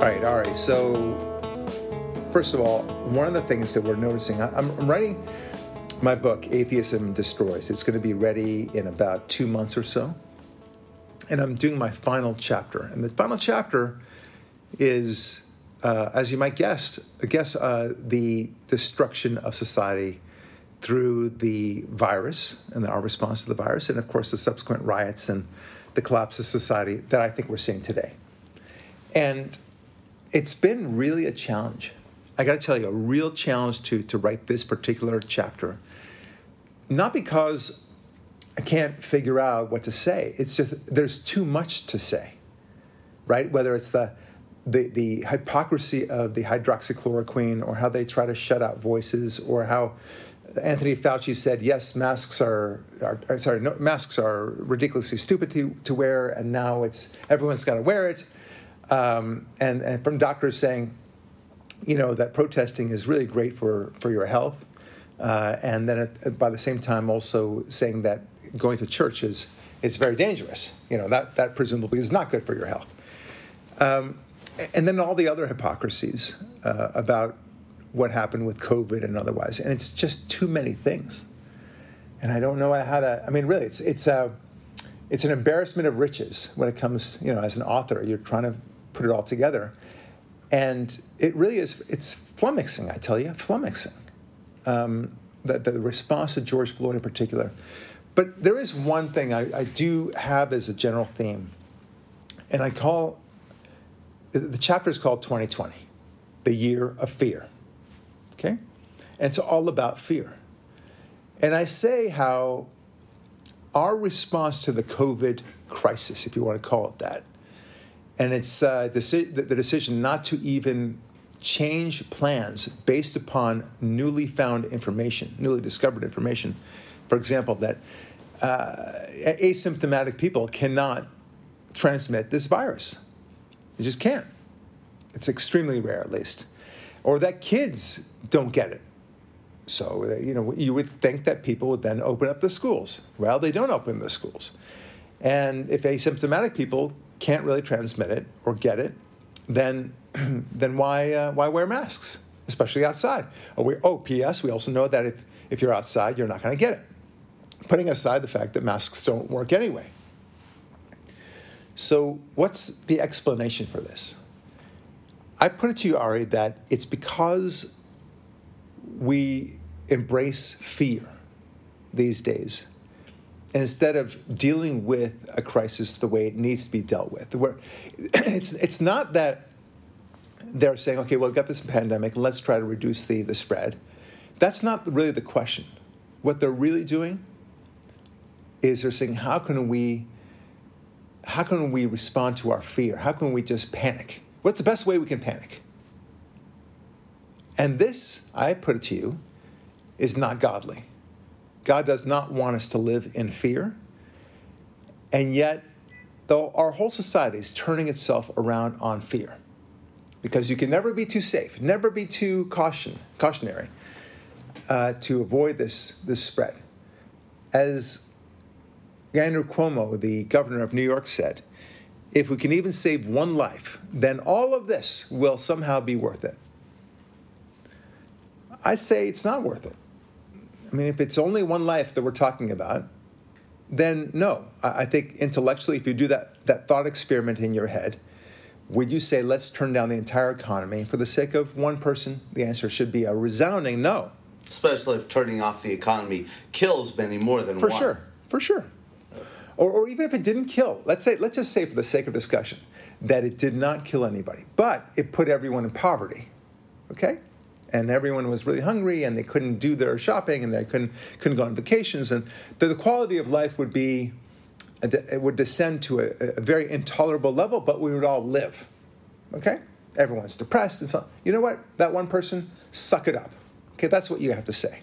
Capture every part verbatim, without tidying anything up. All right, all right. So, first of all, one of the things that we're noticing, I'm, I'm writing my book, Atheism Destroys. It's going to be ready in about two months or so. And I'm doing my final chapter. And the final chapter is, uh, as you might guess, guess uh, the destruction of society through the virus and our response to the virus, and of course the subsequent riots and the collapse of society that I think we're seeing today. And it's been really a challenge. I got to tell you, a real challenge to to write this particular chapter. Not because I can't figure out what to say. It's just there's too much to say, right? Whether it's the the, the hypocrisy of the hydroxychloroquine, or how they try to shut out voices, or how Anthony Fauci said, yes, masks are, are sorry, no, masks are ridiculously stupid to, to wear, and now it's everyone's got to wear it. Um, and, and from doctors saying, you know, that protesting is really great for, for your health. Uh, and then at, by the same time also saying that going to church is, is very dangerous. You know, that, that presumably is not good for your health. Um, and then all the other hypocrisies uh, about what happened with COVID and otherwise. And it's just too many things. And I don't know how to, I mean, really, it's it's a, it's an embarrassment of riches when it comes, you know, as an author, you're trying to put it all together. And it really is, it's flummoxing, I tell you, flummoxing. Um, the, the response to George Floyd in particular. But there is one thing I, I do have as a general theme. And I call, the chapter is called twenty twenty, the year of fear. Okay? And it's all about fear. And I say how our response to the COVID crisis, if you want to call it that, and it's uh, deci- the decision not to even change plans based upon newly found information, newly discovered information. For example, that uh, asymptomatic people cannot transmit this virus. They just can't. It's extremely rare, at least. Or that kids don't get it. So, you know, you would think that people would then open up the schools. Well, they don't open the schools. And if asymptomatic people can't really transmit it or get it, then then why uh, why wear masks, especially outside? Or we, oh, P S, we also know that if, if you're outside, you're not going to get it, putting aside the fact that masks don't work anyway. So what's the explanation for this? I put it to you, Ari, that it's because we embrace fear these days instead of dealing with a crisis the way it needs to be dealt with. Where it's it's not that they're saying, okay, well, we've got this pandemic, let's try to reduce the, the spread. That's not really the question. What they're really doing is they're saying, how can we, how can we respond to our fear? How can we just panic? What's the best way we can panic? And this, I put it to you, is not godly. God does not want us to live in fear. And yet, though, our whole society is turning itself around on fear. Because you can never be too safe, never be too caution, cautionary uh, to avoid this, this spread. As Andrew Cuomo, the governor of New York, said, if we can even save one life, then all of this will somehow be worth it. I say it's not worth it. I mean, if it's only one life that we're talking about, then no. I think intellectually, if you do that, that thought experiment in your head, would you say, let's turn down the entire economy for the sake of one person? The answer should be a resounding no. Especially if turning off the economy kills many more than one. For sure, for sure. Or, or even if it didn't kill, let's say, let's just say for the sake of discussion that it did not kill anybody, but it put everyone in poverty, okay? And everyone was really hungry, and they couldn't do their shopping, and they couldn't couldn't go on vacations, and the, the quality of life would be, it would descend to a, a very intolerable level, but we would all live, okay? Everyone's depressed, and so you know what? That one person, suck it up, okay? That's what you have to say.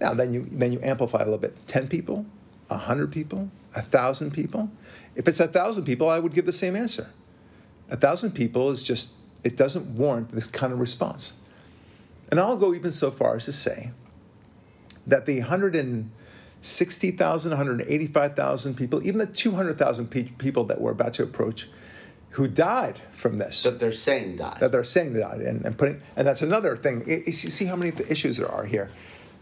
Now then you then you amplify a little bit. Ten people, a hundred people. A thousand people? If it's a thousand people, I would give the same answer. A thousand people is just, it doesn't warrant this kind of response. And I'll go even so far as to say that the one hundred sixty thousand, one hundred eighty-five thousand people, even the two hundred thousand pe- people that we're about to approach who died from this. That they're saying died. That they're saying died. And, and putting, and that's another thing. You see how many issues there are here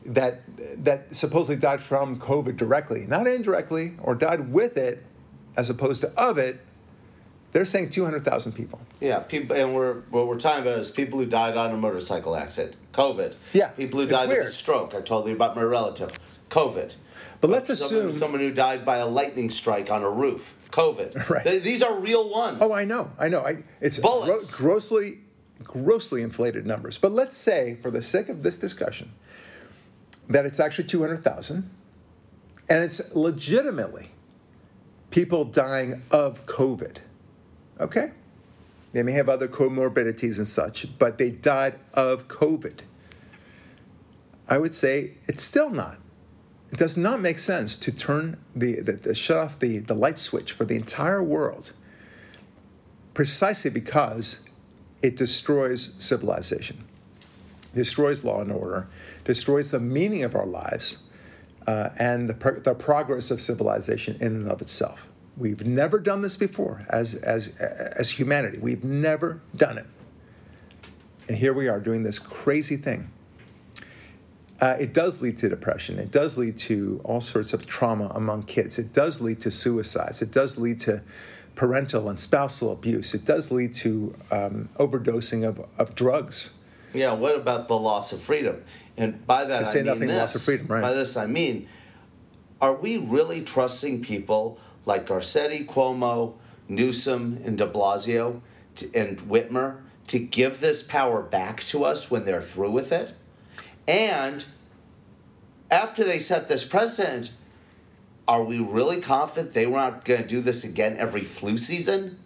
that that supposedly died from COVID directly, not indirectly, or died with it as opposed to of it. They're saying two hundred thousand people. Yeah, people, and we're what we're talking about is people who died on a motorcycle accident, COVID. Yeah, people who died of a stroke. I told you about my relative, COVID. But let's someone, assume someone who died by a lightning strike on a roof, COVID. Right. Th- these are real ones. Oh, I know, I know. I, it's gro- grossly, grossly inflated numbers. But let's say, for the sake of this discussion, that it's actually two hundred thousand, and it's legitimately people dying of COVID. Okay, they may have other comorbidities and such, but they died of COVID. I would say it's still not. It does not make sense to turn the, the, the shut off the, the light switch for the entire world precisely because it destroys civilization, destroys law and order, destroys the meaning of our lives, uh, and the, pro- the progress of civilization in and of itself. We've never done this before as as as humanity. We've never done it. And here we are doing this crazy thing. Uh, it does lead to depression. It does lead to all sorts of trauma among kids. It does lead to suicides. It does lead to parental and spousal abuse. It does lead to um, overdosing of, of drugs. Yeah, what about the loss of freedom? And by that I, say I mean nothing this. Loss of freedom, right? By this I mean, are we really trusting people like Garcetti, Cuomo, Newsom, and de Blasio, to, and Whitmer, to give this power back to us when they're through with it? And after they set this precedent, are we really confident they were not going to do this again every flu season?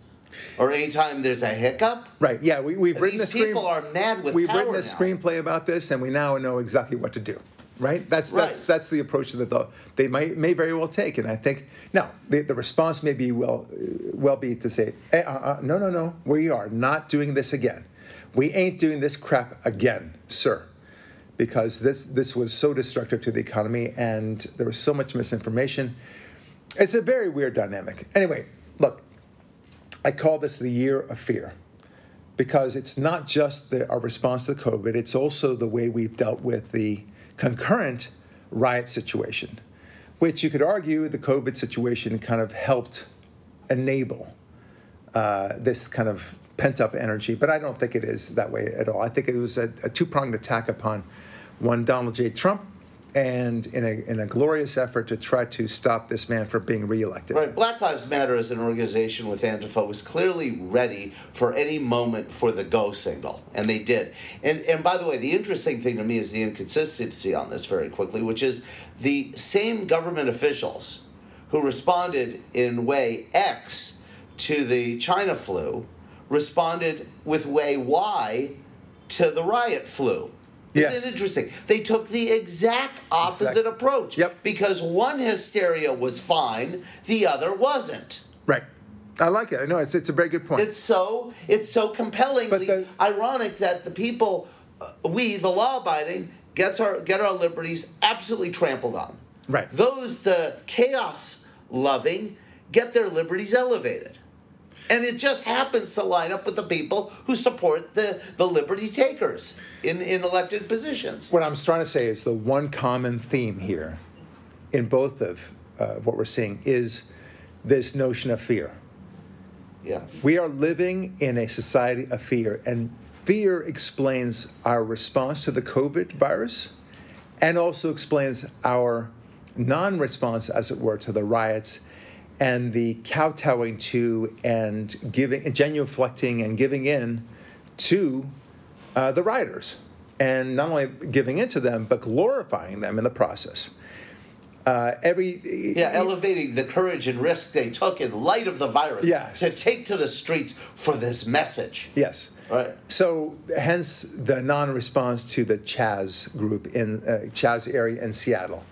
Or anytime there's a hiccup? Right, yeah. We, we've written These people screen, are mad with We've power written a now. Screenplay about this, and we now know exactly what to do. Right, that's right. that's that's the approach that the, they might may very well take, and I think now the, the response may be well well be to say, hey, uh, uh, no, no, no, we are not doing this again. We ain't doing this crap again, sir, because this this was so destructive to the economy, and there was so much misinformation. It's a very weird dynamic. Anyway, look, I call this the year of fear. Because it's not just the, our response to COVID; it's also the way we've dealt with the concurrent riot situation, which you could argue the COVID situation kind of helped enable uh, this kind of pent-up energy. But I don't think it is that way at all. I think it was a, a two-pronged attack upon one Donald J. Trump, and in a in a glorious effort to try to stop this man from being reelected. Right. Black Lives Matter as an organization with Antifa was clearly ready for any moment for the go signal, and they did. And and by the way, the interesting thing to me is the inconsistency on this very quickly, which is the same government officials who responded in way X to the China flu responded with way Y to the riot flu. Yes. Isn't it interesting? They took the exact opposite exactly. approach. Yep. Because one hysteria was fine, the other wasn't. Right. I like it. I know it's it's a very good point. It's so it's so compellingly the, ironic that the people, uh, we the law-abiding, gets our get our liberties absolutely trampled on. Right. Those the chaos-loving get their liberties elevated. And it just happens to line up with the people who support the, the liberty takers in, in elected positions. What I'm trying to say is the one common theme here in both of uh, what we're seeing is this notion of fear. Yeah. We are living in a society of fear, and fear explains our response to the COVID virus and also explains our non-response, as it were, to the riots and the kowtowing to and giving, genuflecting and giving in to uh, the rioters. And not only giving in to them, but glorifying them in the process. Uh, every Yeah, e- elevating the courage and risk they took in light of the virus yes. to take to the streets for this message. Yes. Right. So hence the non-response to the Chaz group in uh, Chaz area in Seattle.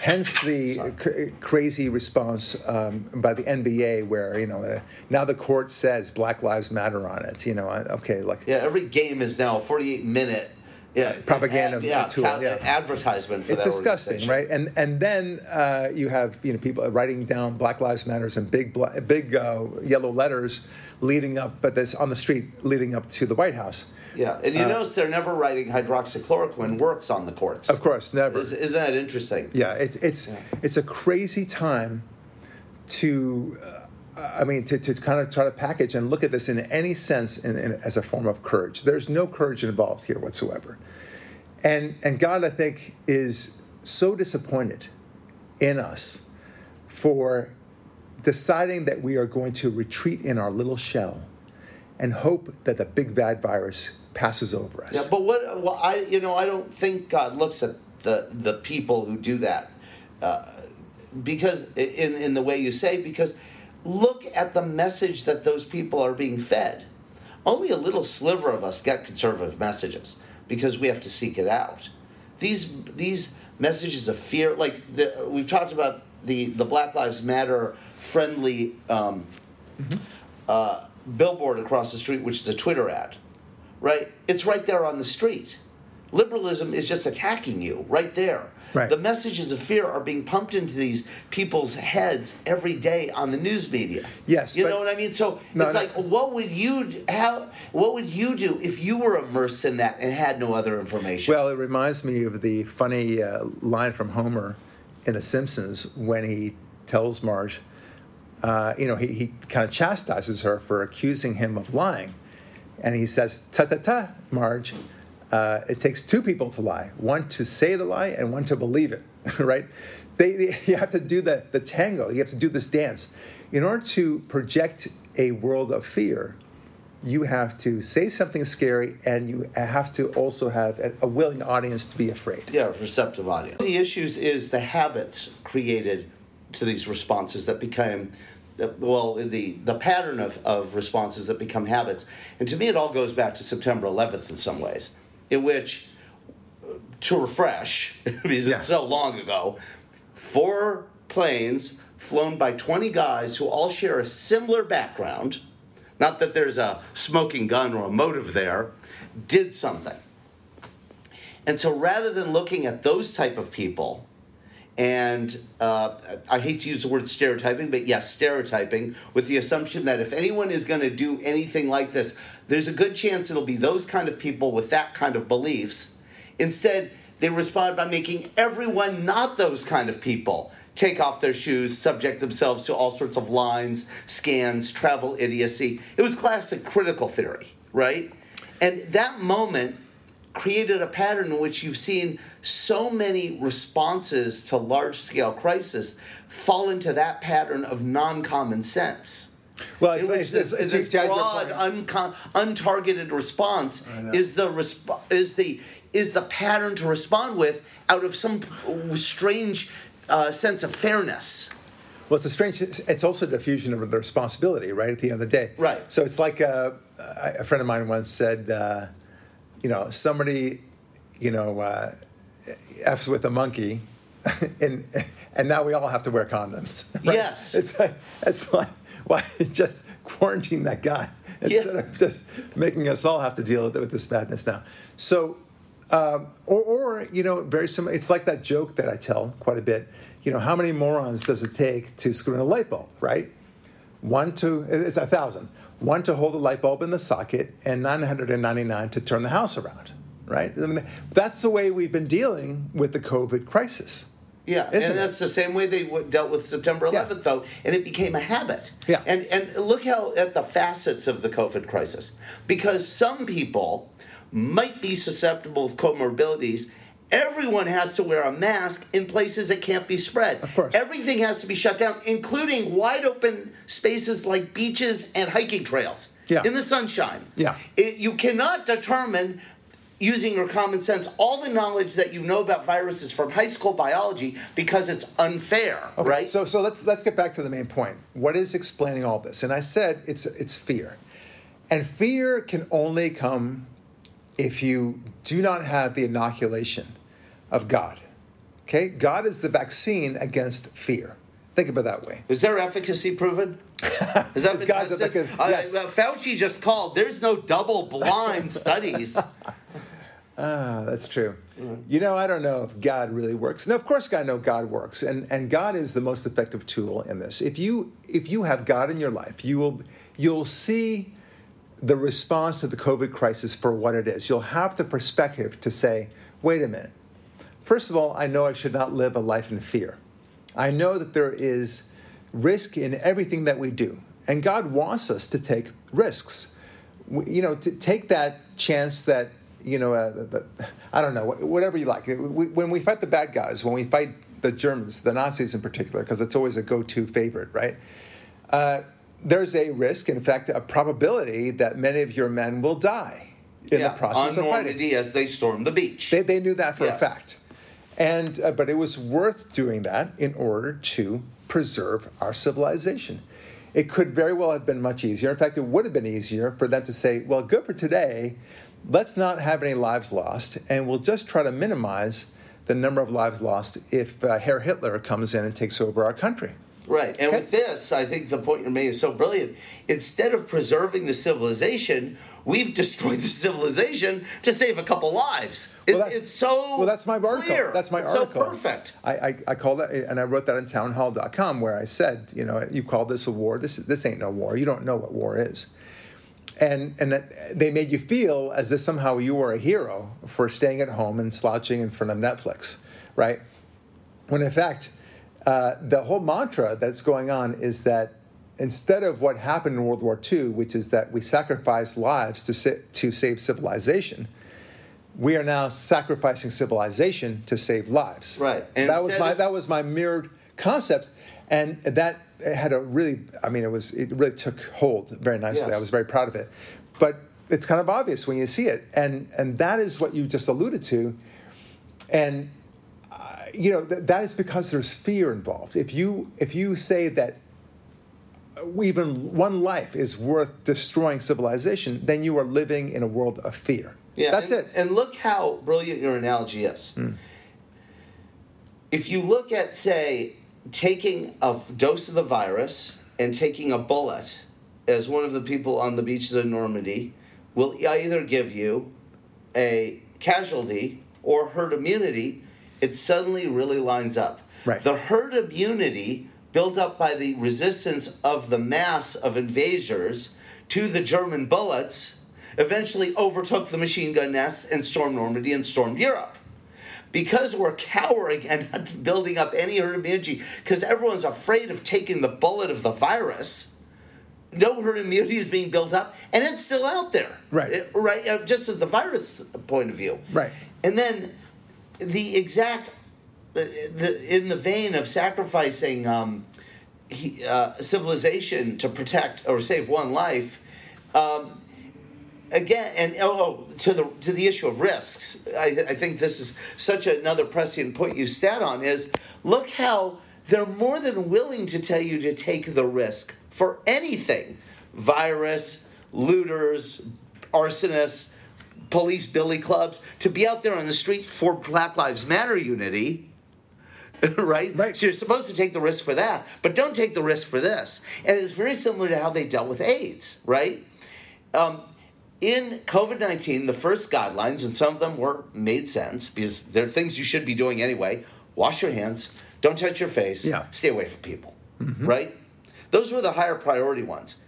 Hence the c- crazy response um, by the N B A, where you know uh, now the court says Black Lives Matter on it. You know, okay, like yeah, every game is now a forty-eight minute yeah, propaganda ad, yeah, tool. Ca- yeah. Advertisement for it's that disgusting, right? And and then uh, you have you know people writing down Black Lives Matter in big bla- big uh, yellow letters, leading up, but that's on the street leading up to the White House. Yeah, and you uh, notice they're never writing hydroxychloroquine works on the courts. Of course, never. Is, isn't that interesting? Yeah, it, it's yeah. it's a crazy time to. Uh, I mean, to, to kind of try to package and look at this in any sense in, in, as a form of courage. There's no courage involved here whatsoever. And and God, I think, is so disappointed in us for deciding that we are going to retreat in our little shell and hope that the big bad virus passes over us. Yeah, but what? Well, I you know I don't think God looks at the the people who do that uh, because in in the way you say because. Look at the message that those people are being fed. Only a little sliver of us get conservative messages because we have to seek it out. These these messages of fear, like the, we've talked about the, the Black Lives Matter friendly um, mm-hmm. uh, billboard across the street, which is a Twitter ad, right? It's right there on the street. Liberalism is just attacking you right there. Right. The messages of fear are being pumped into these people's heads every day on the news media. Yes, you know what I mean. So no, it's no. like, what would you do, how? What would you do if you were immersed in that and had no other information? Well, it reminds me of the funny uh, line from Homer in The Simpsons when he tells Marge, uh, you know, he, he kind of chastises her for accusing him of lying, and he says, "Ta ta ta, Marge." Uh, it takes two people to lie, one to say the lie and one to believe it, right? They, they, you have to do the, the tango. You have to do this dance. In order to project a world of fear, you have to say something scary, and you have to also have a, a willing audience to be afraid. Yeah, a receptive audience. The issues is the habits created to these responses that became, well, the, the pattern of, of responses that become habits. And to me, it all goes back to September eleventh in some ways. In which, to refresh, because yeah. it's so long ago, four planes flown by twenty guys who all share a similar background, not that there's a smoking gun or a motive there, did something. And so rather than looking at those type of people, and uh, I hate to use the word stereotyping, but yes, stereotyping, with the assumption that if anyone is going to do anything like this, there's a good chance it'll be those kind of people with that kind of beliefs. Instead, they respond by making everyone not those kind of people take off their shoes, subject themselves to all sorts of lines, scans, travel idiocy. It was classic critical theory, right? And that moment created a pattern in which you've seen so many responses to large-scale crisis fall into that pattern of non-common sense. Well, it's, in which this, it's, it's, this broad, uncon- untargeted response is the resp- is the is the pattern to respond with out of some strange uh, sense of fairness. Well, it's a strange. It's also a diffusion of the responsibility, right? At the end of the day, right? So it's like a, a friend of mine once said, uh, you know, somebody, you know, uh, f's with a monkey, and and now we all have to wear condoms. Right? Yes, it's like, it's like. Why just quarantine that guy instead yeah. of just making us all have to deal with this madness now? So, um, or, or, you know, very similar. It's like that joke that I tell quite a bit. You know, how many morons does it take to screw in a light bulb, right? One to, it's a thousand. One to hold the light bulb in the socket and nine hundred ninety-nine to turn the house around, right? I mean, that's the way we've been dealing with the COVID crisis. Yeah, Isn't and that's it? the same way they w- dealt with September eleventh, yeah. though, and it became a habit. Yeah. And and look how at the facets of the COVID crisis, because some people might be susceptible of comorbidities. Everyone has to wear a mask in places that can't be spread. Of course. Everything has to be shut down, including wide open spaces like beaches and hiking trails yeah. in the sunshine. Yeah. It, you cannot determine... using your common sense, all the knowledge that you know about viruses from high school biology, because it's unfair, okay, right? So, so let's let's get back to the main point. What is explaining all this? And I said it's it's fear, and fear can only come if you do not have the inoculation of God. Okay, God is the vaccine against fear. Think of it that way. Is there efficacy proven? Is that been tested? Yes. Uh, Fauci just called. There's no double blind studies. Ah, that's true. Mm-hmm. You know, I don't know if God really works. No, of course I know God works, and and God is the most effective tool in this. If you if you have God in your life, you will you'll see the response to the COVID crisis for what it is. You'll have the perspective to say, wait a minute. First of all, I know I should not live a life in fear. I know that there is risk in everything that we do, and God wants us to take risks. You know, to take that chance that. You know, uh, the, I don't know, whatever you like. We, when we fight the bad guys, when we fight the Germans, the Nazis in particular, because it's always a go-to favorite, right? Uh, there's a risk, in fact, a probability that many of your men will die in yeah, the process of fighting. On Normandy as they stormed the beach. They, they knew that for yes. a fact. And uh, but it was worth doing that in order to preserve our civilization. It could very well have been much easier. In fact, it would have been easier for them to say, well, good for today, let's not have any lives lost, and we'll just try to minimize the number of lives lost if uh, Herr Hitler comes in and takes over our country. Right, and okay. with this, I think the point you made is so brilliant. Instead of preserving the civilization, we've destroyed the civilization to save a couple lives. It, well, it's so well, that's my article. Clear. That's my it's article. So perfect. I, I I call that, and I wrote that on townhall dot com, where I said, you know, you call this a war. This this ain't no war. You don't know what war is. And and they made you feel as if somehow you were a hero for staying at home and slouching in front of Netflix, right? When in fact, uh, the whole mantra that's going on is that instead of what happened in World War Two, which is that we sacrificed lives to sa- to save civilization, we are now sacrificing civilization to save lives. Right. And that was my of- that was my mirrored concept, and that. It had a really, I mean, it was it really took hold very nicely. Yes. I was very proud of it. But it's kind of obvious when you see it. And and that is what you just alluded to. And, uh, you know, th- that is because there's fear involved. If you if you say that even one life is worth destroying civilization, then you are living in a world of fear. Yeah, That's and, it. And look how brilliant your analogy is. Mm. If you look at, say, taking a dose of the virus and taking a bullet, as one of the people on the beaches of Normandy, will either give you a casualty or herd immunity. It suddenly really lines up. Right. The herd immunity built up by the resistance of the mass of invaders to the German bullets eventually overtook the machine gun nests and stormed Normandy and stormed Europe. Because we're cowering and not building up any herd immunity, because everyone's afraid of taking the bullet of the virus, no herd immunity is being built up, and it's still out there. Right. It, right. Just as the virus point of view. Right. And then the exact, the, the, in the vein of sacrificing um, he, uh, civilization to protect or save one life, um, Again, and oh, to the to the issue of risks, I, I think this is such another prescient point you stat on, is look how they're more than willing to tell you to take the risk for anything. Virus, looters, arsonists, police billy clubs, to be out there on the street for Black Lives Matter unity, right? Right. So you're supposed to take the risk for that, but don't take the risk for this. And it's very similar to how they dealt with AIDS, right? Um... In COVID nineteen, the first guidelines, and some of them were made sense because they're things you should be doing anyway. Wash your hands. Don't touch your face. Yeah. Stay away from people. Mm-hmm. Right? Those were the higher priority ones.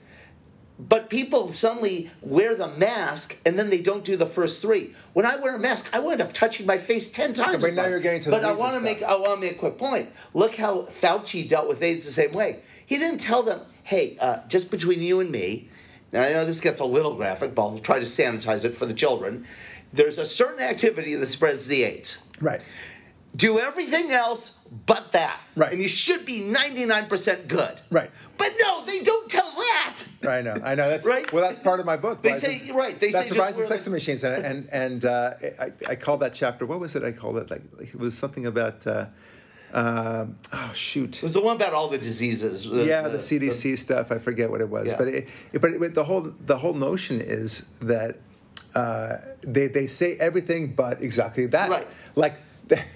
But people suddenly wear the mask, and then they don't do the first three. When I wear a mask, I wind up touching my face ten times. Okay, but now you're getting to the but I want to make I want to make a quick point. Look how Fauci dealt with AIDS the same way. He didn't tell them, hey, uh, just between you and me, now, I know this gets a little graphic, but I'll try to sanitize it for the children. There's a certain activity that spreads the AIDS. Right. Do everything else but that. Right. And you should be ninety-nine percent good. Right. But no, they don't tell that. I know. I know. That's right. Well, that's part of my book. They say, and, right. They that's say the rise of sex machines. And, and, and uh, I, I called that chapter, what was it I called it? Like, it was something about... Uh, Uh, oh shoot! It was the one about all the diseases. The, yeah, the, the C D C the, stuff. I forget what it was, yeah. but it, it, but it, the whole the whole notion is that uh, they they say everything but exactly that. Right. Like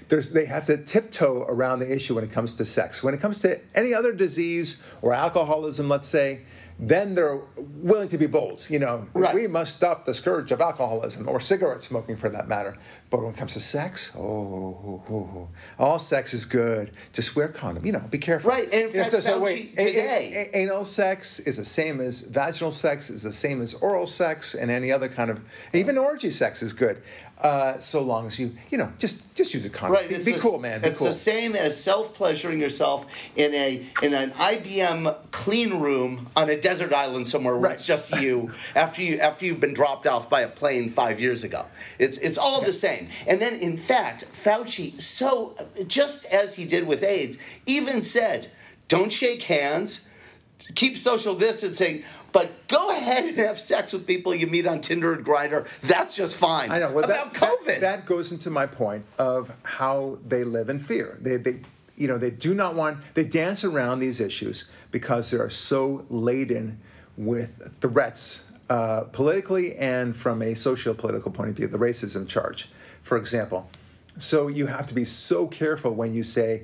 there's they have to tiptoe around the issue when it comes to sex. When it comes to any other disease or alcoholism, let's say, then they're willing to be bold. You know, right. We must stop the scourge of alcoholism or cigarette smoking, for that matter. But when it comes to sex, oh, oh, oh, oh. all sex is good. Just wear condom. You know, be careful. Right, and in fact, so, so wait, today. A- a- a- anal sex is the same as vaginal sex, is the same as oral sex, and any other kind of, even orgy sex is good. Uh, so long as you, you know, just just use a condom. Right, be be a, cool, man. Be it's cool. The same as self-pleasuring yourself in a in an I B M clean room on a desert island somewhere where right. it's just you after you after you've been dropped off by a plane five years ago. It's it's all okay. the same. And then, in fact, Fauci, so just as he did with AIDS, even said, "Don't shake hands, keep social distancing." But go ahead and have sex with people you meet on Tinder and Grindr. That's just fine. I know. Well, About that, COVID. That, that goes into my point of how they live in fear. They, they, you know, they do not want. They dance around these issues because they are so laden with threats, uh, politically and from a socio-political point of view. The racism charge, for example. So you have to be so careful when you say,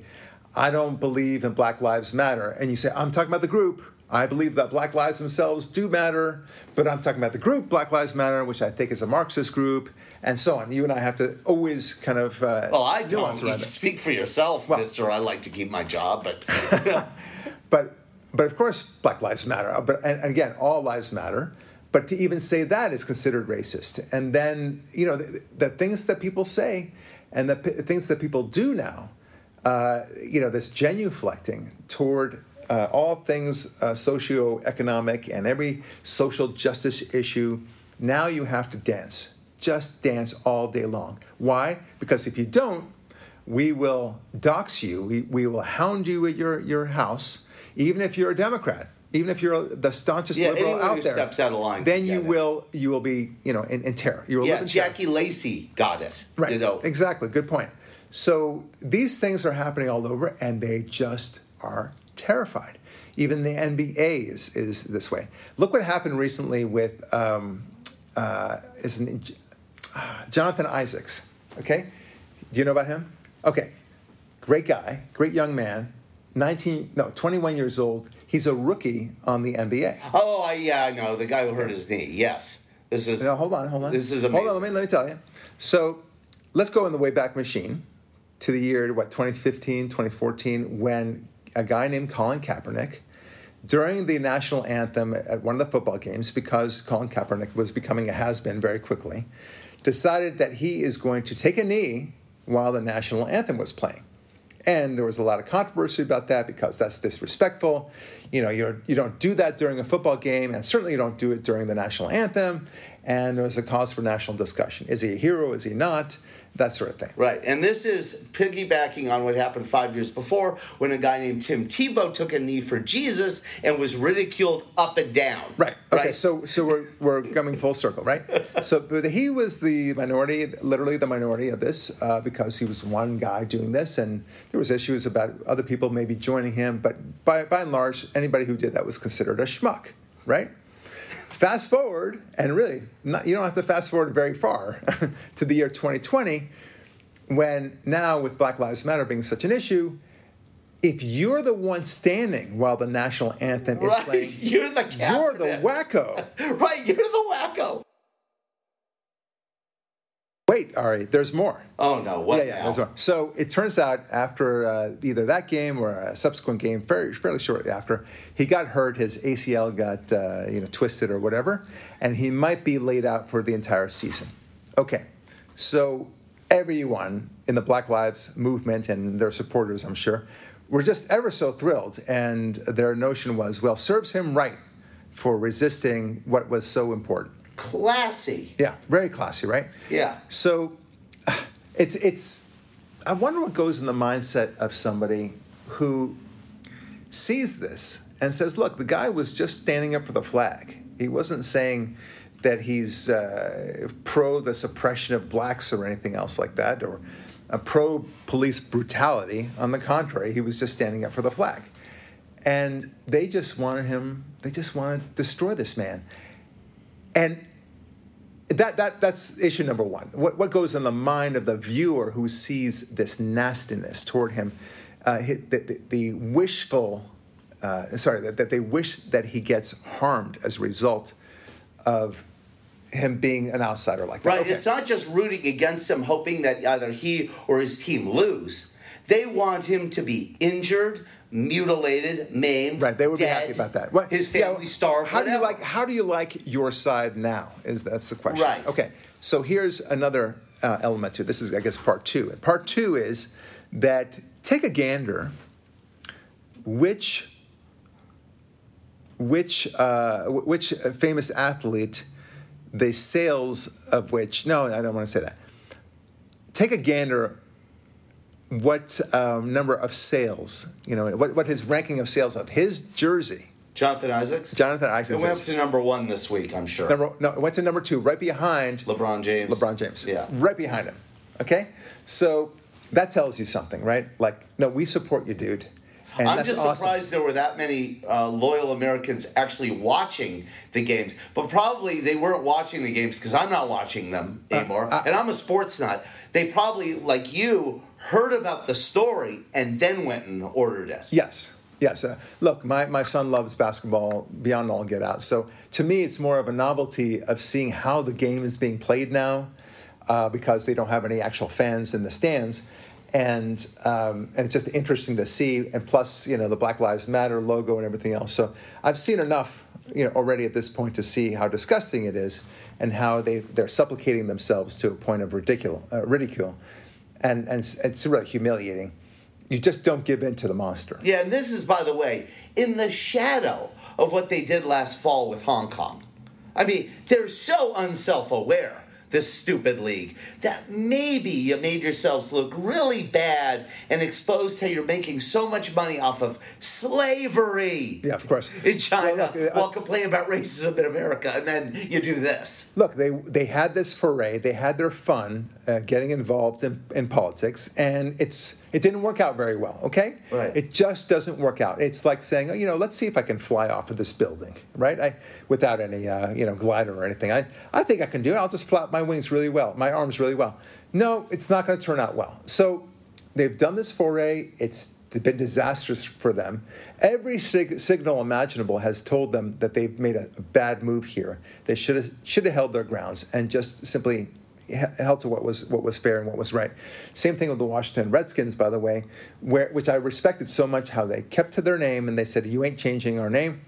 "I don't believe in Black Lives Matter," and you say, "I'm talking about the group. I believe that Black lives themselves do matter, but I'm talking about the group Black Lives Matter, which I think is a Marxist group," and so on. You and I have to always kind of... Uh, well, I don't. You speak for yourself, well, mister. I like to keep my job, but... but, but of course, Black lives matter. But and again, all lives matter. But to even say that is considered racist. And then, you know, the, the things that people say and the p- things that people do now, uh, you know, this genuflecting toward... Uh, all things uh, socioeconomic and every social justice issue, now you have to dance. Just dance all day long. Why? Because if you don't, we will dox you. We, we will hound you at your, your house, even if you're a Democrat, even if you're the staunchest yeah, liberal out who there. Steps out of line. Then you will you will be you know in, in terror. You will yeah, live in Jackie terror. Lacey got it. Right. You know. Exactly. Good point. So these things are happening all over, and they just are. Terrified. Even the N B A is is this way. Look what happened recently with um, uh, is an, uh, Jonathan Isaacs. Okay, do you know about him? Okay, great guy, great young man, nineteen no twenty-one years old. He's a rookie on the N B A. Oh, I, yeah, I know the guy who hurt his knee. Yes, this is. No, hold on, hold on. This is amazing. Hold on, let me let me tell you. So, let's go in the Wayback Machine to the year what twenty fifteen, twenty fourteen when. A guy named Colin Kaepernick, during the national anthem at one of the football games, because Colin Kaepernick was becoming a has-been very quickly, decided that he is going to take a knee while the national anthem was playing. And there was a lot of controversy about that because that's disrespectful. You know, you're, you don't do that during a football game, and certainly you don't do it during the national anthem. And there was a cause for national discussion. Is he a hero? Is he not? That sort of thing. Right. And this is piggybacking on what happened five years before when a guy named Tim Tebow took a knee for Jesus and was ridiculed up and down. Right. Okay. Right? So so we're we're coming full circle, right? So but he was the minority, literally the minority of this, uh, because he was one guy doing this. And there was issues about other people maybe joining him. But by, by and large, anybody who did that was considered a schmuck, right? Fast forward, and really, not, you don't have to fast forward very far to the year twenty twenty, when now with Black Lives Matter being such an issue, if you're the one standing while the national anthem right. is playing, you're the Kaepernick. You're the wacko. Right, you're the wacko. Wait, Ari, there's more. Oh, no, what yeah, yeah, now? There's more. So it turns out after uh, either that game or a subsequent game, fairly, fairly shortly after, he got hurt, his A C L got uh, you know twisted or whatever, and he might be laid out for the entire season. Okay, so everyone in the Black Lives movement and their supporters, I'm sure, were just ever so thrilled, and their notion was, well, serves him right for resisting what was so important. Classy. Yeah, very classy, right? Yeah. So it's it's I wonder what goes in the mindset of somebody who sees this and says, look, the guy was just standing up for the flag. He wasn't saying that he's uh, pro the suppression of blacks or anything else like that, or a pro police brutality. On the contrary, he was just standing up for the flag. And they just wanted him, they just wanted to destroy this man. And that that that's issue number one. What what goes in the mind of the viewer who sees this nastiness toward him, uh, the, the, the wishful uh, sorry, that, that they wish that he gets harmed as a result of him being an outsider like that. Right, okay. It's not just rooting against him, hoping that either he or his team lose. They want him to be injured, mutilated, maimed, right? They would dead, be happy about that. What, his family yeah, starved. How whatever. do you like? How do you like your side now? Is that's the question? Right. Okay. So here's another uh, element to this. Is I guess part two. And part two is that take a gander. Which which uh, which famous athlete, the sales of which? No, I don't want to say that. Take a gander. What um, number of sales, you know, what what his ranking of sales of his jersey. Jonathan Isaacs? Jonathan Isaacs. It went up to number one this week, I'm sure. Number, no, it went to number two, right behind... LeBron James. LeBron James. Yeah. Right behind him, okay? So that tells you something, right? Like, no, we support you, dude. And I'm that's just surprised awesome. There were that many uh, loyal Americans actually watching the games. But probably they weren't watching the games because I'm not watching them anymore. Uh, I, and I'm a sports nut. They probably, like you, heard about the story and then went and ordered it. Yes. Yes. Uh, look, my, my son loves basketball beyond all get out. So to me, it's more of a novelty of seeing how the game is being played now uh, because they don't have any actual fans in the stands. And um, and it's just interesting to see, and plus, you know, the Black Lives Matter logo and everything else. So I've seen enough, you know, already at this point to see how disgusting it is and how they, they're supplicating themselves to a point of ridicule, uh, ridicule. And, and it's really humiliating. You just don't give in to the monster. Yeah, and this is, by the way, in the shadow of what they did last fall with Hong Kong. I mean, they're so unself-aware. This stupid league, that maybe you made yourselves look really bad and exposed how you're making so much money off of slavery. Yeah, of course. In China, well, look, while uh, complaining about racism in America, and then you do this. Look, they they had this foray. They had their fun uh, getting involved in, in politics, and it's it didn't work out very well, okay? Right. It just doesn't work out. It's like saying, oh, you know, let's see if I can fly off of this building, right? I without any, uh, you know, glider or anything. I, I think I can do it. I'll just flap my... my wings really well, my arms really well. No, it's not going to turn out well. So they've done this foray. It's been disastrous for them. Every sig- signal imaginable has told them that they've made a, a bad move here. They should have should have held their grounds and just simply held to what was what was fair and what was right. Same thing with the Washington Redskins, by the way, where which I respected so much how they kept to their name and they said, you ain't changing our name.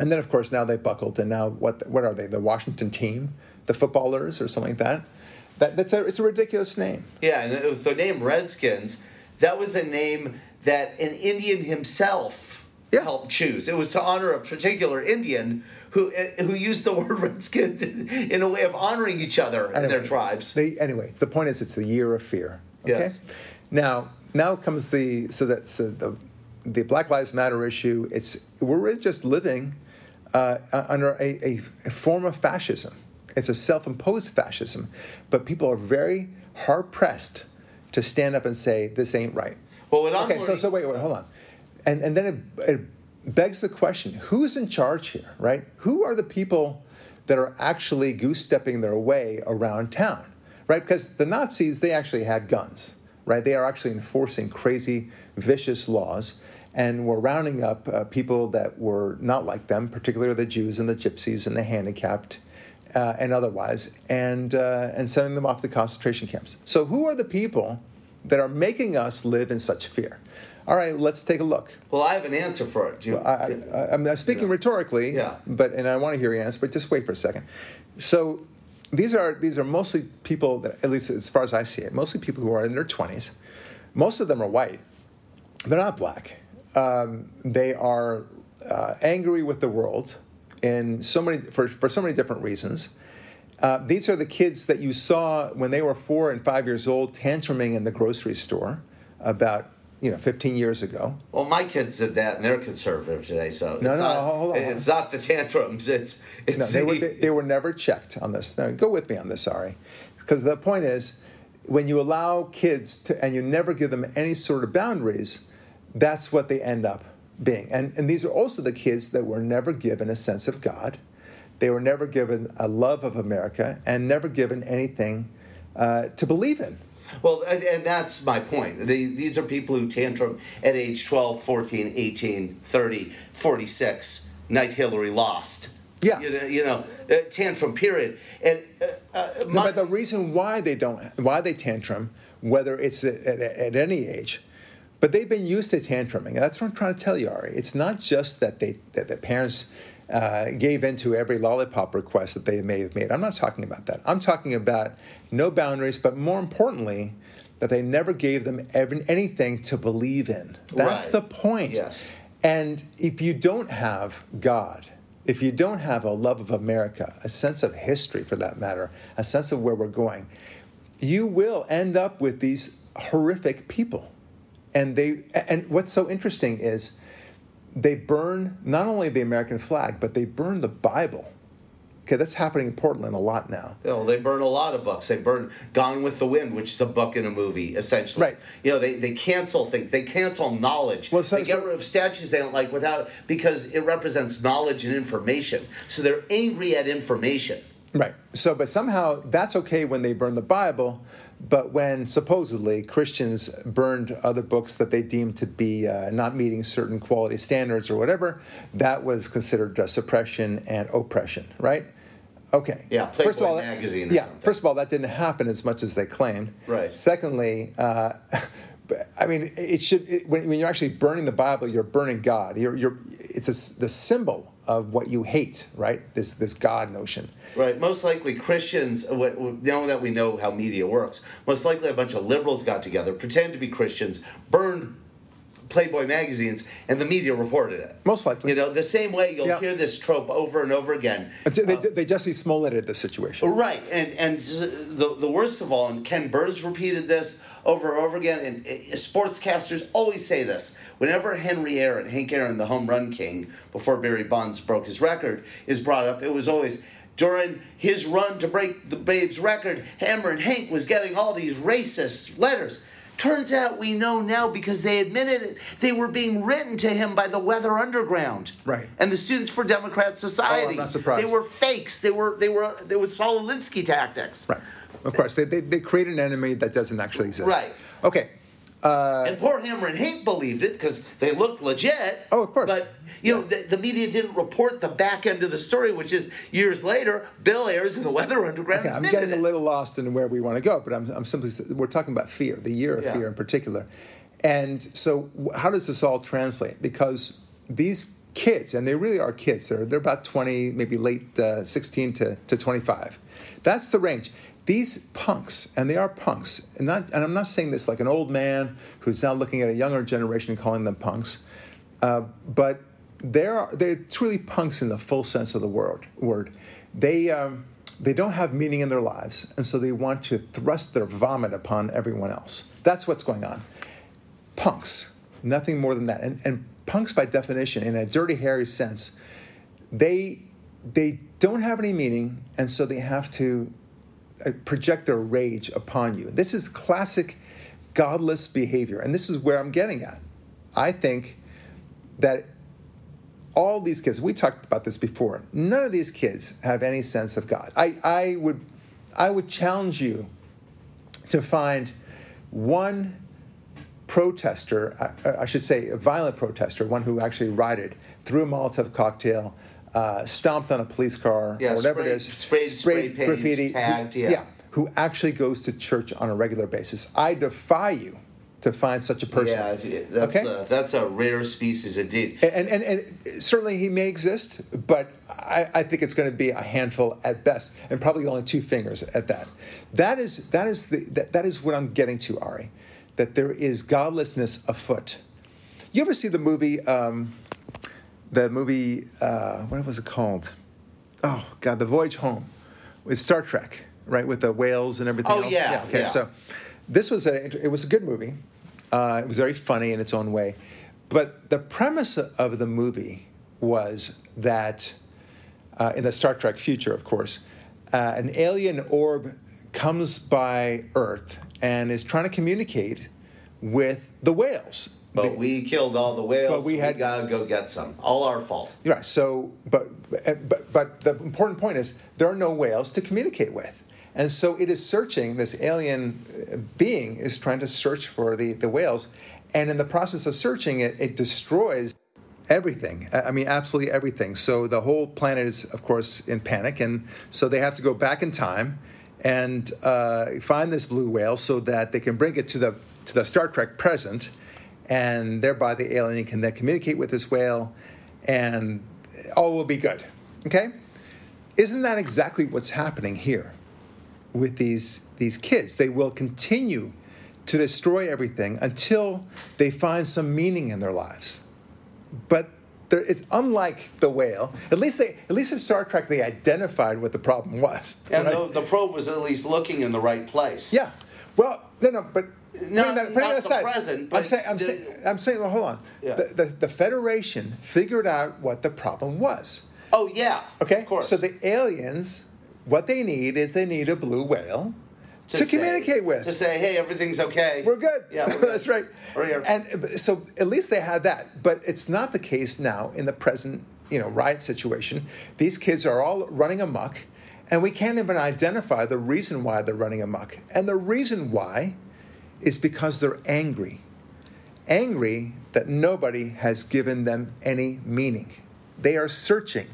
And then, of course, now they buckled, and now what what are they, the Washington team? The footballers or something like that. that that's a, it's a ridiculous name. Yeah, and it was the name Redskins. That was a name that an Indian himself yeah. helped choose. It was to honor a particular Indian who who used the word Redskins in a way of honoring each other anyway, and their tribes. They, anyway, the point is it's the year of fear. Okay? Yes. Now, now comes the so that's so the the Black Lives Matter issue. It's we're just living uh, under a, a, a form of fascism. It's a self-imposed fascism, but people are very hard-pressed to stand up and say, this ain't right. Well, what I'm okay, learning- so, so wait, wait, hold on. And and then it, it begs the question, who's in charge here, right? Who are the people that are actually goose-stepping their way around town, right? Because the Nazis, they actually had guns, right? They are actually enforcing crazy, vicious laws and were rounding up uh, people that were not like them, particularly the Jews and the gypsies and the handicapped Uh, and otherwise, and uh, and sending them off to concentration camps. So who are the people that are making us live in such fear? All right, let's take a look. Well, I have an answer for it. You, well, I, I, I'm speaking yeah. rhetorically, yeah. but and I want to hear your answer, but just wait for a second. So these are these are mostly people, that, at least as far as I see it, mostly people who are in their twenties. Most of them are white. They're not black. Um, they are uh, angry with the world. And so many for, for so many different reasons. Uh, these are the kids that you saw when they were four and five years old tantruming in the grocery store about, you know, fifteen years ago. Well, my kids did that, and they're conservative today, so it's, no, no, not, hold on, it's hold on. not the tantrums. It's, it's no, they, the... Were, they, they were never checked on this. Now, go with me on this, Ari, because the point is when you allow kids to, and you never give them any sort of boundaries, that's what they end up being. And and these are also the kids that were never given a sense of God. They were never given a love of America and never given anything uh, to believe in. Well, and that's my point. They, these are people who tantrum at age twelve, fourteen, eighteen, thirty, forty-six, night Hillary lost. Yeah. You know, you know uh, tantrum, period. And uh, my- no, but the reason why they don't, why they tantrum, whether it's at, at, at any age, but they've been used to tantruming. That's what I'm trying to tell you, Ari. It's not just that they that the parents uh, gave in to every lollipop request that they may have made. I'm not talking about that. I'm talking about no boundaries, but more importantly, that they never gave them every, anything to believe in. That's right. The point. Yes. And if you don't have God, if you don't have a love of America, a sense of history for that matter, a sense of where we're going, you will end up with these horrific people. And they and what's so interesting is they burn not only the American flag, but they burn the Bible. Okay, that's happening in Portland a lot now. You know, they burn a lot of books. They burn Gone with the Wind, which is a book in a movie, essentially. Right. You know, they, they cancel things. They cancel knowledge. Well, so, they so, get rid of statues they don't like without because it represents knowledge and information. So they're angry at information. Right. So, but somehow that's okay when they burn the Bible, but when supposedly Christians burned other books that they deemed to be uh, not meeting certain quality standards or whatever, that was considered uh, suppression and oppression, right? Okay. Yeah, Playboy magazine. Yeah, first of all, that didn't happen as much as they claimed. Right. Secondly, uh, I mean, it should. It, when, when you're actually burning the Bible, you're burning God. You're, you're. It's a, the symbol of what you hate, right? This this God notion. Right. Most likely Christians, now that we know how media works, most likely a bunch of liberals got together, pretended to be Christians, burned Playboy magazines, and the media reported it. Most likely. You know, the same way you'll yeah. hear this trope over and over again. They, um, they, they Jesse Smollett the situation. Right. And and the, the worst of all, and Ken Burns repeated this over and over again, and sportscasters always say this. Whenever Henry Aaron, Hank Aaron, the home run king, before Barry Bonds broke his record, is brought up, it was always, during his run to break the Babe's record, Hammer and Hank was getting all these racist letters. Turns out we know now because they admitted it, they were being written to him by the Weather Underground. Right. And the Students for Democratic Society. Oh, I'm not surprised. They were fakes. They were they were they were Saul Alinsky tactics. Right. Of course. They they, they create an enemy that doesn't actually exist. Right. Okay. Uh, and poor Hammer and Hank believed it because they looked legit. Oh, of course. But, you yeah. know, the, the media didn't report the back end of the story, which is years later, Bill Ayers and the Weather Underground. Okay, I'm getting it. a little lost in where we want to go, but I'm, I'm simply, we're talking about fear, the year of yeah. fear in particular. And so how does this all translate? Because these kids, and they really are kids, they're, they're about twenty, maybe late uh, sixteen to, to twenty-five. That's the range. These punks, and they are punks, and, not, and I'm not saying this like an old man who's now looking at a younger generation and calling them punks, uh, but they're they're truly punks in the full sense of the word. word. They um, they don't have meaning in their lives, and so they want to thrust their vomit upon everyone else. That's what's going on. Punks, nothing more than that. And, and punks, by definition, in a Dirty Harry sense, they they don't have any meaning, and so they have to project their rage upon you. This is classic godless behavior, and this is where I'm getting at. I think that all these kids, we talked about this before, none of these kids have any sense of God. I, I would I would challenge you to find one protester, I, I should say a violent protester, one who actually rioted, threw a Molotov cocktail, Uh, stomped on a police car, yeah, or whatever spray, it is, sprayed spray spray graffiti, tagged, who, yeah. yeah, who actually goes to church on a regular basis. I defy you to find such a person. Yeah, that's okay? a, that's a rare species indeed. And and, and and certainly he may exist, but I, I think it's going to be a handful at best, and probably only two fingers at that. That is that is the that, that is what I'm getting to, Ari, that there is godlessness afoot. You ever see the movie? Um, The movie, uh, what was it called? Oh, God, The Voyage Home. It's Star Trek, right, with the whales and everything oh, else. Oh, yeah, yeah. Okay, yeah. So this was a, it was a good movie. Uh, it was very funny in its own way. But the premise of the movie was that, uh, in the Star Trek future, of course, uh, an alien orb comes by Earth and is trying to communicate with the whales. But we killed all the whales. But we had we gotta go get some. All our fault. Right. So, but but but the important point is there are no whales to communicate with, And so it is searching, this alien being is trying to search for the, the whales. And in the process of searching it, it destroys everything. I mean, absolutely everything. So the whole planet is, of course, in panic. And so they have to go back in time and uh, find this blue whale so that they can bring it to the to the Star Trek present. And thereby the alien can then communicate with this whale and all will be good. Okay? Isn't that exactly what's happening here with these these kids? They will continue to destroy everything until they find some meaning in their lives. But it's unlike the whale. At least they, at least in Star Trek, they identified what the problem was. And the, I, the probe was at least looking in the right place. Yeah. Well, no, no, but not, that, not the aside, present. But I'm saying, I'm the, saying, I'm saying. Well, hold on. Yeah. The, the the Federation figured out what the problem was. Oh yeah. Okay. Of course. So the aliens, what they need is they need a blue whale. To, to say, communicate with. To say, hey, everything's okay. We're good. Yeah, we're good. That's right. And so at least they had that. But it's not the case now in the present, you know, riot situation. These kids are all running amok, and we can't even identify the reason why they're running amok. And the reason why is because they're angry. Angry that nobody has given them any meaning. They are searching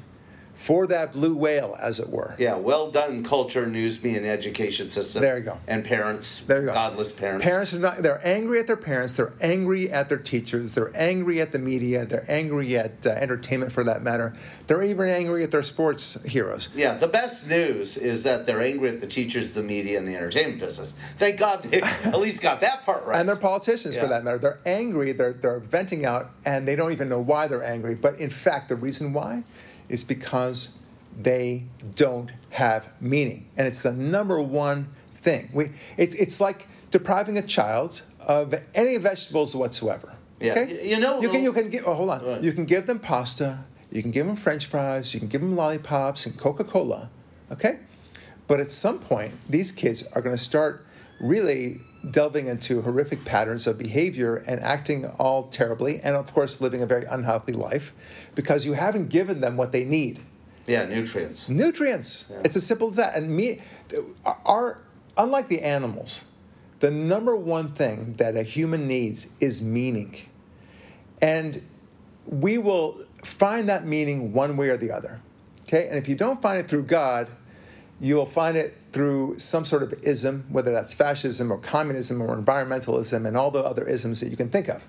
for that blue whale, as it were. Yeah, well done, culture, news, media, and education system. There you go. And parents. There you go. Godless parents. Parents are not, they're angry at their parents. They're angry at their teachers. They're angry at the media. They're angry at uh, entertainment, for that matter. They're even angry at their sports heroes. Yeah, the best news is that they're angry at the teachers, the media, and the entertainment business. Thank God they at least got that part right. And they're politicians, yeah. for that matter. They're angry. They're, they're venting out, and they don't even know why they're angry. But in fact, the reason why is because they don't have meaning. And it's the number one thing. We, it, it's like depriving a child of any vegetables whatsoever. Yeah. Okay? You know... You can, you can give, oh, hold on. Right. You can give them pasta. You can give them French fries. You can give them lollipops and Coca-Cola. Okay? But at some point, these kids are going to start really delving into horrific patterns of behavior and acting all terribly, and of course living a very unhealthy life, because you haven't given them what they need. Yeah, nutrients. Nutrients. Yeah. It's as simple as that. And me, our, unlike the animals, the number one thing that a human needs is meaning. And we will find that meaning one way or the other. Okay? And if you don't find it through God, you will find it through some sort of ism, whether that's fascism or communism or environmentalism and all the other isms that you can think of.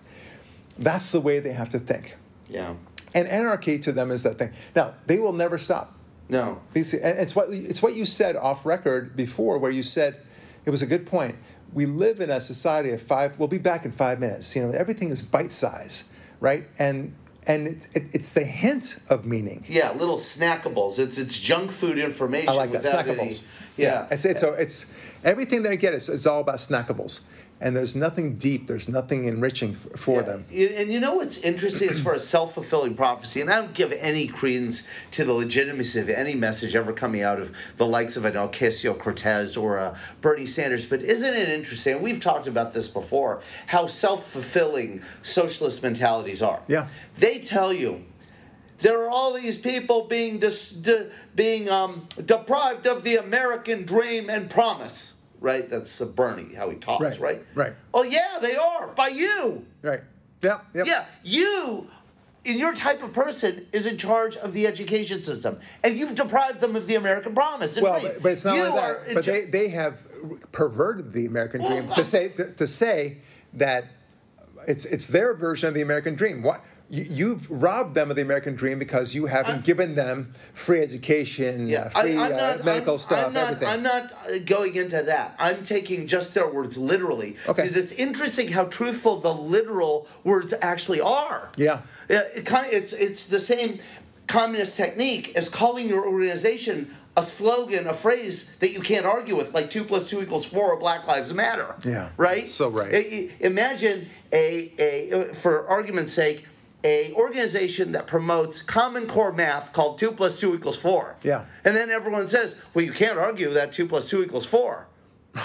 That's the way they have to think. Yeah. And anarchy to them is that thing. Now, they will never stop. No. These, and it's what it's what you said off record before, where you said, it was a good point, we live in a society of five, we'll be back in five minutes. You know, everything is bite-size, right? And And it, it, it's the hint of meaning. Yeah, little snackables. It's it's junk food information. I like that, snackables. Any, yeah. yeah, it's it's so it's everything they get is it's all about snackables, and there's nothing deep. There's nothing enriching for, for yeah. them. And you know what's interesting is, for a self-fulfilling prophecy, and I don't give any credence to the legitimacy of any message ever coming out of the likes of an Ocasio-Cortez or a Bernie Sanders. But isn't it interesting? We've talked about this before. How self-fulfilling socialist mentalities are. Yeah, they tell you there are all these people being dis- de- being um, deprived of the American dream and promise. Right, that's uh, Bernie, how he talks, right, right? Right. Oh, yeah, they are, by you. Right, yep, yep. Yeah, you, in your type of person, is in charge of the education system, and you've deprived them of the American promise. Well, but, but it's not like that. But they, they have perverted the American well, dream to say to, to say that it's it's their version of the American dream. What? You've robbed them of the American dream because you haven't I'm, given them free education, yeah, uh, free I, not, uh, medical I'm, stuff, I'm not, everything. I'm not going into that. I'm taking just their words literally. Okay. Because it's interesting how truthful the literal words actually are. Yeah. It, it, it's, it's the same communist technique as calling your organization a slogan, a phrase that you can't argue with, like two plus two equals four or Black Lives Matter. Yeah. Right? So right. I, imagine, a, a for argument's sake, a organization that promotes common core math called two plus two equals four. Yeah. And then everyone says, well, you can't argue that two plus two equals four.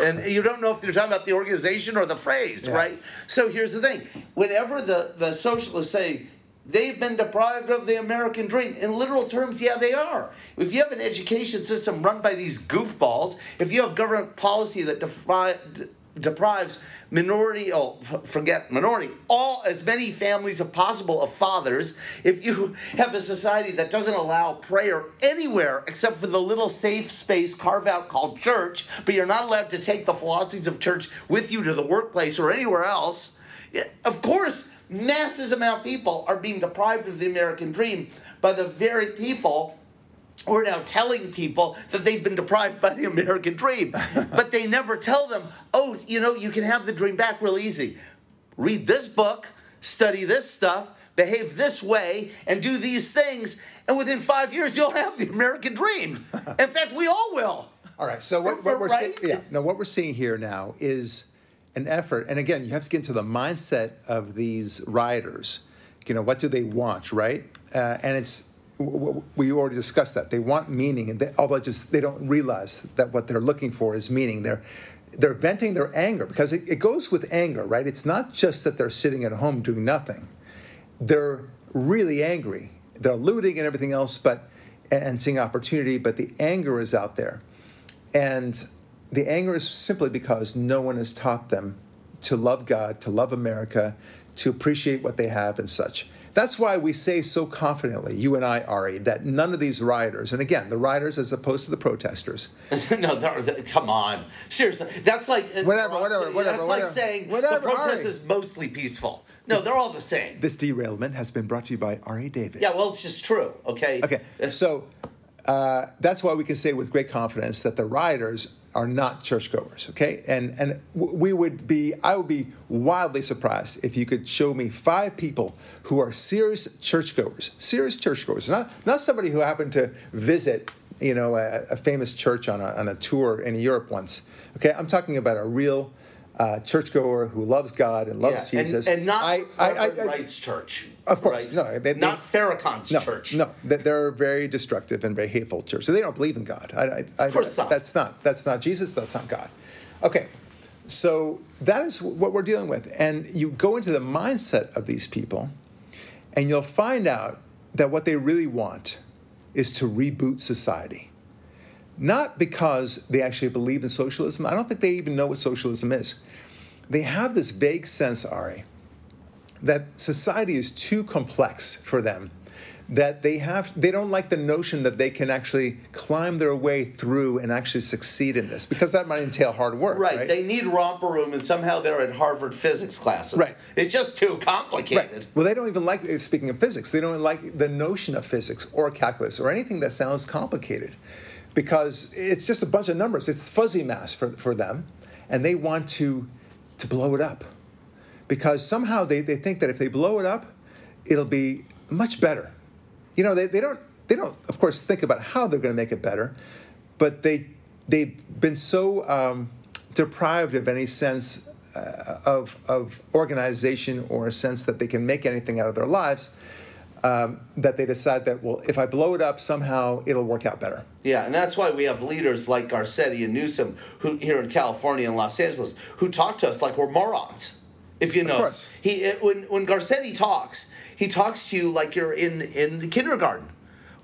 And you don't know if they're talking about the organization or the phrase, yeah. right? So here's the thing. Whenever the, the socialists say They've been deprived of the American dream. In literal terms, yeah, they are. If you have an education system run by these goofballs, if you have government policy that defi- d- deprives minority, oh, f- forget minority, all as many families as possible of fathers, if you have a society that doesn't allow prayer anywhere except for the little safe space carve out called church, but you're not allowed to take the philosophies of church with you to the workplace or anywhere else, of course, masses amount of people are being deprived of the American dream by the very people who are now telling people that they've been deprived by the American dream. But they never tell them, oh, you know, you can have the dream back real easy. Read this book, study this stuff, behave this way, and do these things, and within five years you'll have the American dream. In fact, we all will. All right, so what, what we're right? seeing, yeah, now what we're seeing here now is an effort, and again, you have to get into the mindset of these rioters. You know, what do they want, right? Uh, and it's we already discussed that they want meaning, and they, although just they don't realize that what they're looking for is meaning. They're they're venting their anger because it, it goes with anger, right? It's not just that they're sitting at home doing nothing. They're really angry. They're looting and everything else, but and, and seeing opportunity, but the anger is out there, and. The anger is simply because no one has taught them to love God, to love America, to appreciate what they have and such. That's why we say so confidently, you and I, Ari, that none of these rioters, and again, the rioters as opposed to the protesters. no, they're, they're, come on. Seriously. That's like whatever, whatever, whatever. That's whatever, like saying whatever, the protest Ari. Is mostly peaceful. No, this, they're all the same. This derailment has been brought to you by Ari David. Yeah, well, it's just true, okay? Okay, so uh, that's why we can say with great confidence that the rioters are not churchgoers, okay? And and we would be, I would be wildly surprised if you could show me five people who are serious churchgoers, serious churchgoers, not not somebody who happened to visit, you know, a, a famous church on a, on a tour in Europe once, okay? I'm talking about a real uh, churchgoer who loves God and loves yeah, Jesus. And, and not I, I, I, I, Wright's church. Of course, right? no. They, they, not Farrakhan's no, church. No, they're a very destructive and very hateful church. So they don't believe in God. I, I, of course I, not. That's not. That's not Jesus. That's not God. Okay, so that is what we're dealing with. And you go into the mindset of these people, and you'll find out that what they really want is to reboot society. Not because they actually believe in socialism. I don't think they even know what socialism is. They have this vague sense, Ari, that society is too complex for them, that they have they don't like the notion that they can actually climb their way through and actually succeed in this, because that might entail hard work. Right. right? They need romper room, and somehow they're in Harvard physics classes. Right. It's just too complicated. Right. Well, they don't even like, speaking of physics, they don't like the notion of physics or calculus or anything that sounds complicated, because it's just a bunch of numbers. It's fuzzy mass for, for them, and they want to to blow it up. Because somehow they, they think that if they blow it up, it'll be much better. You know, they, they don't, they don't of course, think about how they're going to make it better, but they, they've been so um, deprived of any sense uh, of, of organization or a sense that they can make anything out of their lives um, that they decide that, well, if I blow it up, somehow it'll work out better. Yeah, and that's why we have leaders like Garcetti and Newsom who here in California and Los Angeles who talk to us like we're morons. If you notice, he it, when when Garcetti talks, he talks to you like you're in, in kindergarten.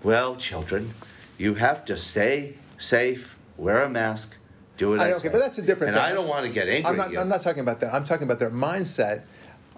Well, children, you have to stay safe, wear a mask, do what I, I okay, say. But that's a different and thing. And I don't want to get angry I'm not, at you. I'm not talking about that. I'm talking about their mindset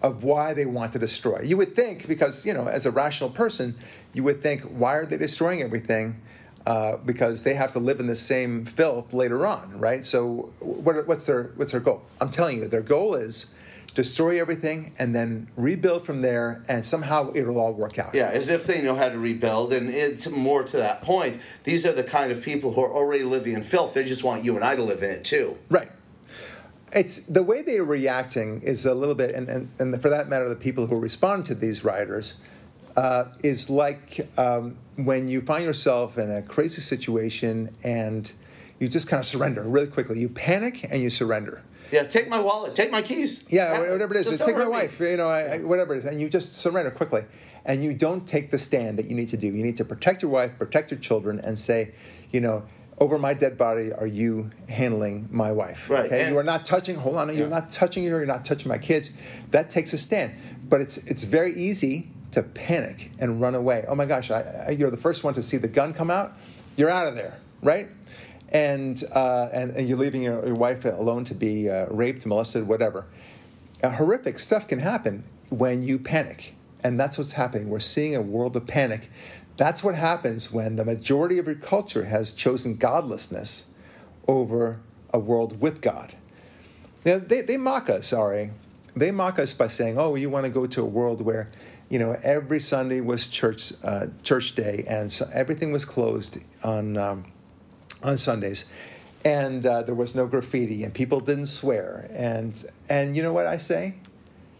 of why they want to destroy. You would think, because, you know, as a rational person, you would think, why are they destroying everything? Uh, because they have to live in the same filth later on, right? So what, what's their what's their goal? I'm telling you, their goal is destroy everything, and then rebuild from there, and somehow it'll all work out. Yeah, as if they know how to rebuild, and it's more to that point, these are the kind of people who are already living in filth. They just want you and I to live in it, too. Right. It's the way they are reacting is a little bit, and, and, and for that matter, the people who respond to these rioters, uh, is like um, when you find yourself in a crazy situation, and you just kind of surrender really quickly. You panic, and you surrender. Yeah, take my wallet, take my keys. Yeah, whatever it is. Just take my wife, you know, I, I, whatever it is. And you just surrender quickly. And you don't take the stand that you need to do. You need to protect your wife, protect your children, and say, you know, over my dead body are you handling my wife. Right. Okay? And you are not touching, hold on, yeah. You're not touching her, you're not touching my kids. That takes a stand. But it's it's very easy to panic and run away. Oh my gosh, I, I, you're the first one to see the gun come out. You're out of there, right? And uh, and, and you're leaving your, your wife alone to be uh, raped, molested, whatever. Uh, horrific stuff can happen when you panic. And that's what's happening. We're seeing a world of panic. That's what happens when the majority of your culture has chosen godlessness over a world with God. Now, they, they mock us, Ari. They mock us by saying, oh, you want to go to a world where, you know, every Sunday was church uh, church day and so everything was closed on um, on Sundays. And uh, there was no graffiti and people didn't swear. And and you know what I say?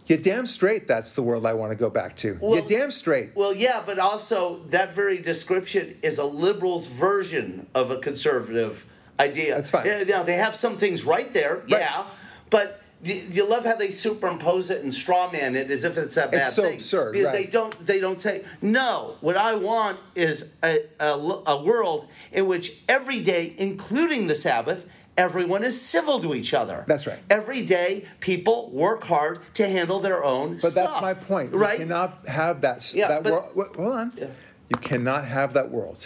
You're damn straight that's the world I want to go back to. Well, you're damn straight. Well, yeah, but also that very description is a liberal's version of a conservative idea. That's fine. Now, they have some things right there, right. yeah, but... Do you love how they superimpose it and strawman it as if it's a bad it's so thing? It's absurd, because right. they don't they don't say no. What I want is a, a a world in which every day, including the Sabbath, everyone is civil to each other. That's right. Every day, people work hard to handle their own. But stuff. That's my point. Right? You cannot have that. Yeah, that but, world. Hold on. Yeah. You cannot have that world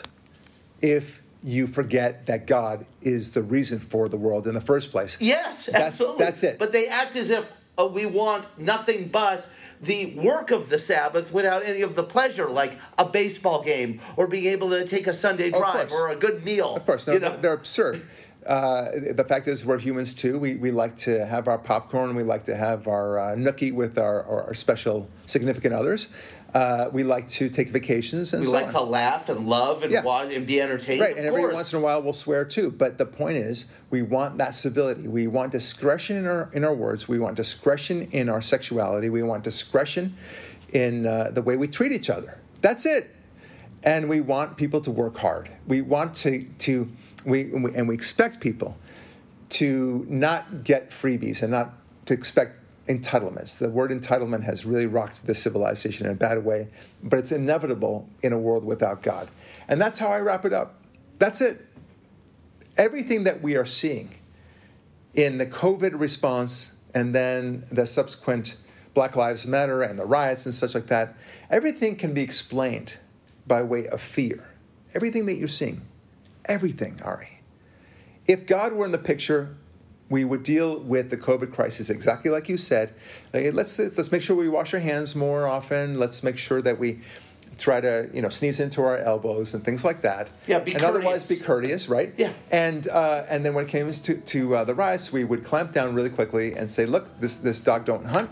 if you forget that God is the reason for the world in the first place. Yes, that's, absolutely. That's it. But they act as if uh, we want nothing but the work of the Sabbath without any of the pleasure, like a baseball game or being able to take a Sunday drive oh, or a good meal. Of course. No, you know? They're absurd. Uh, the fact is we're humans, too. We we like to have our popcorn. We like to have our uh, nookie with our, our, our special significant others. Uh, we like to take vacations and we so like on. to laugh and love and yeah. watch and be entertained. Right, of and every course. once in a while we'll swear too. But the point is, we want that civility. We want discretion in our in our words. We want discretion in our sexuality. We want discretion in uh, the way we treat each other. That's it. And we want people to work hard. We want to to we and we, and we expect people to not get freebies and not to expect. Entitlements. The word entitlement has really rocked the civilization in a bad way, but it's inevitable in a world without God. And that's how I wrap it up. That's it. Everything that we are seeing in the COVID response and then the subsequent Black Lives Matter and the riots and such like that, everything can be explained by way of fear. Everything that you're seeing, everything, Ari. If God were in the picture, we would deal with the COVID crisis exactly like you said. Let's let's make sure we wash our hands more often. Let's make sure that we try to you know sneeze into our elbows and things like that. Yeah, be and courteous. Otherwise be courteous, right? Yeah. And uh, and then when it came to to uh, the riots, we would clamp down really quickly and say, look, this this dog don't hunt.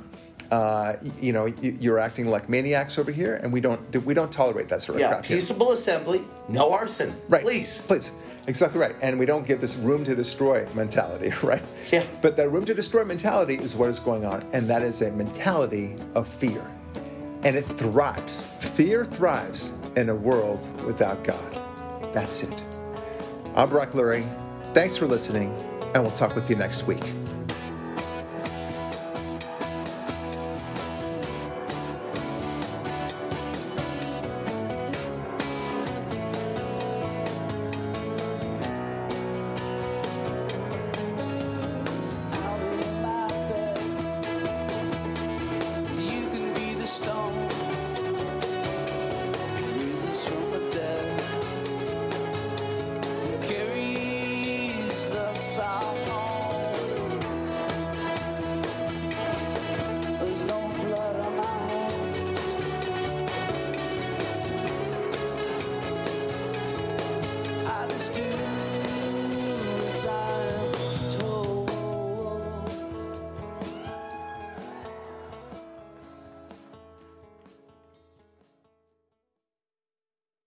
Uh, you know, you're acting like maniacs over here, and we don't we don't tolerate that sort of yeah, crap. Yeah, peaceable here. Assembly, no arson. Right. Please, please. Exactly right. And we don't get this room to destroy mentality, right? Yeah. But that room to destroy mentality is what is going on. And that is a mentality of fear. And it thrives. Fear thrives in a world without God. That's it. I'm Brock Lurie. Thanks for listening. And we'll talk with you next week.